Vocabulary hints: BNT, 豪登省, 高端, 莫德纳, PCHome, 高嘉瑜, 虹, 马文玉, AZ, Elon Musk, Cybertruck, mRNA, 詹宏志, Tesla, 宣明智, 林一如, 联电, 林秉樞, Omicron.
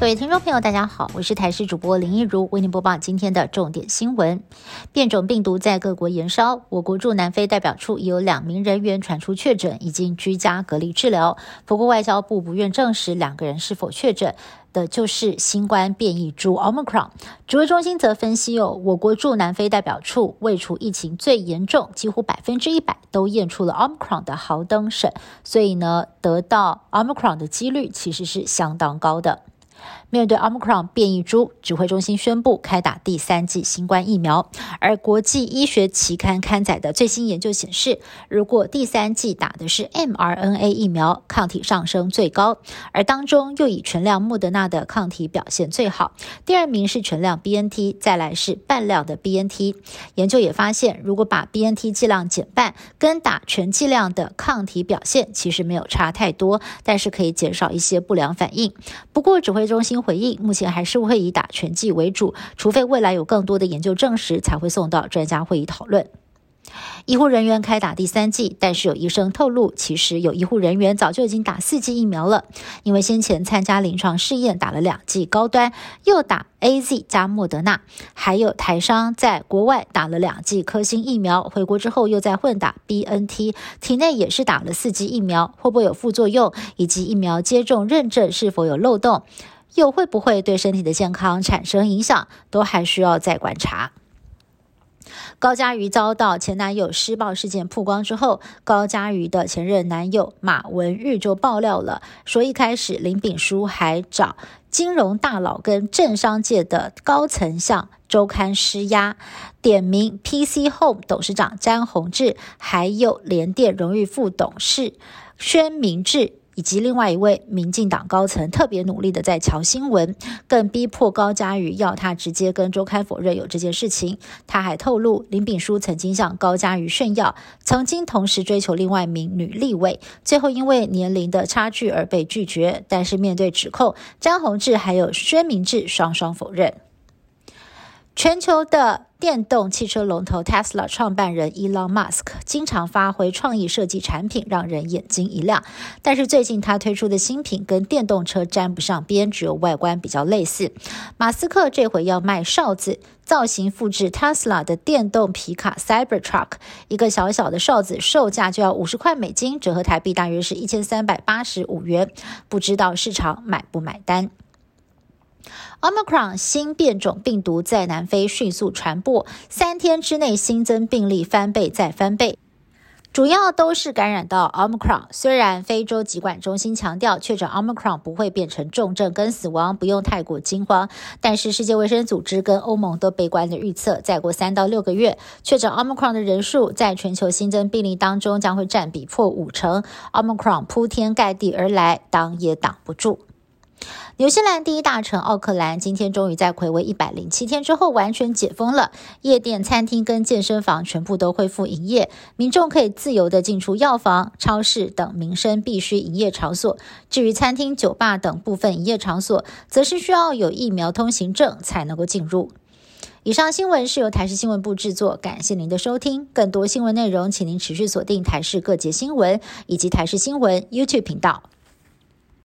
各位听众朋友大家好，我是台视主播林一如，为您播报今天的重点新闻。变种病毒在各国延烧，我国驻南非代表处已有2名人员传出确诊，已经居家隔离治疗。不过外交部不愿证实2个人是否确诊的就是新冠变异株 Omicron。 指挥中心则分析我国驻南非代表处位处疫情最严重，几乎 100% 都验出了 Omicron 的豪登省，所以呢，得到 Omicron 的几率其实是相当高的。面对 Omicron 变异株，指挥中心宣布开打第3剂新冠疫苗，而国际医学期刊刊载的最新研究显示，如果第3剂打的是 mRNA 疫苗，抗体上升最高，而当中又以全量莫德纳的抗体表现最好，第2名是全量 BNT， 再来是半量的 BNT。 研究也发现，如果把 BNT 剂量减半，跟打全剂量的抗体表现其实没有差太多，但是可以减少一些不良反应。不过指挥中心回应，目前还是会以打全剂为主，除非未来有更多的研究证实，才会送到专家会议讨论。医护人员开打第3剂，但是有医生透露，其实有医护人员早就已经打4剂疫苗了，因为先前参加临床试验打了2剂高端，又打 AZ 加莫德纳，还有台商在国外打了2剂科兴疫苗，回国之后又再混打 BNT， 体内也是打了4剂疫苗，会不会有副作用，以及疫苗接种认证是否有漏洞，又会不会对身体的健康产生影响，都还需要再观察。高嘉瑜遭到前男友施暴事件曝光之后，高嘉瑜的前任男友马文玉就爆料了，说一开始林秉樞还找金融大佬跟政商界的高层向周刊施压，点名 PCHome 董事长詹宏志，还有联电荣誉副董事宣明智，以及另外一位民进党高层特别努力的在瞧新闻，更逼迫高嘉瑜要他直接跟周刊否认有这件事情。他还透露，林秉樞曾经向高嘉瑜炫耀曾经同时追求另外一名女立委，最后因为年龄的差距而被拒绝，但是面对指控，詹宏志还有宣明智双双否认。全球的电动汽车龙头 Tesla 创办人 Elon Musk 经常发挥创意设计产品，让人眼睛一亮，但是最近他推出的新品跟电动车沾不上边，只有外观比较类似。马斯克这回要卖哨子，造型复制 Tesla 的电动皮卡 Cybertruck， 一个小小的哨子售价就要$50，折合台币大约是1385元，不知道市场买不买单。Omicron 新变种病毒在南非迅速传播，3天之内新增病例翻倍再翻倍，主要都是感染到 Omicron。 虽然非洲疾管中心强调确诊 Omicron 不会变成重症跟死亡，不用太过惊慌，但是世界卫生组织跟欧盟都悲观的预测，再过3到6个月，确诊 Omicron 的人数在全球新增病例当中将会占比破50%。 Omicron 铺天盖地而来，挡也挡不住。纽西兰第一大城奥克兰今天终于在睽违107天之后完全解封了，夜店、餐厅跟健身房全部都恢复营业，民众可以自由的进出药房、超市等民生必需营业场所。至于餐厅、酒吧等部分营业场所，则是需要有疫苗通行证才能够进入。以上新闻是由台视新闻部制作，感谢您的收听。更多新闻内容，请您持续锁定台视各节新闻以及台视新闻 YouTube 频道。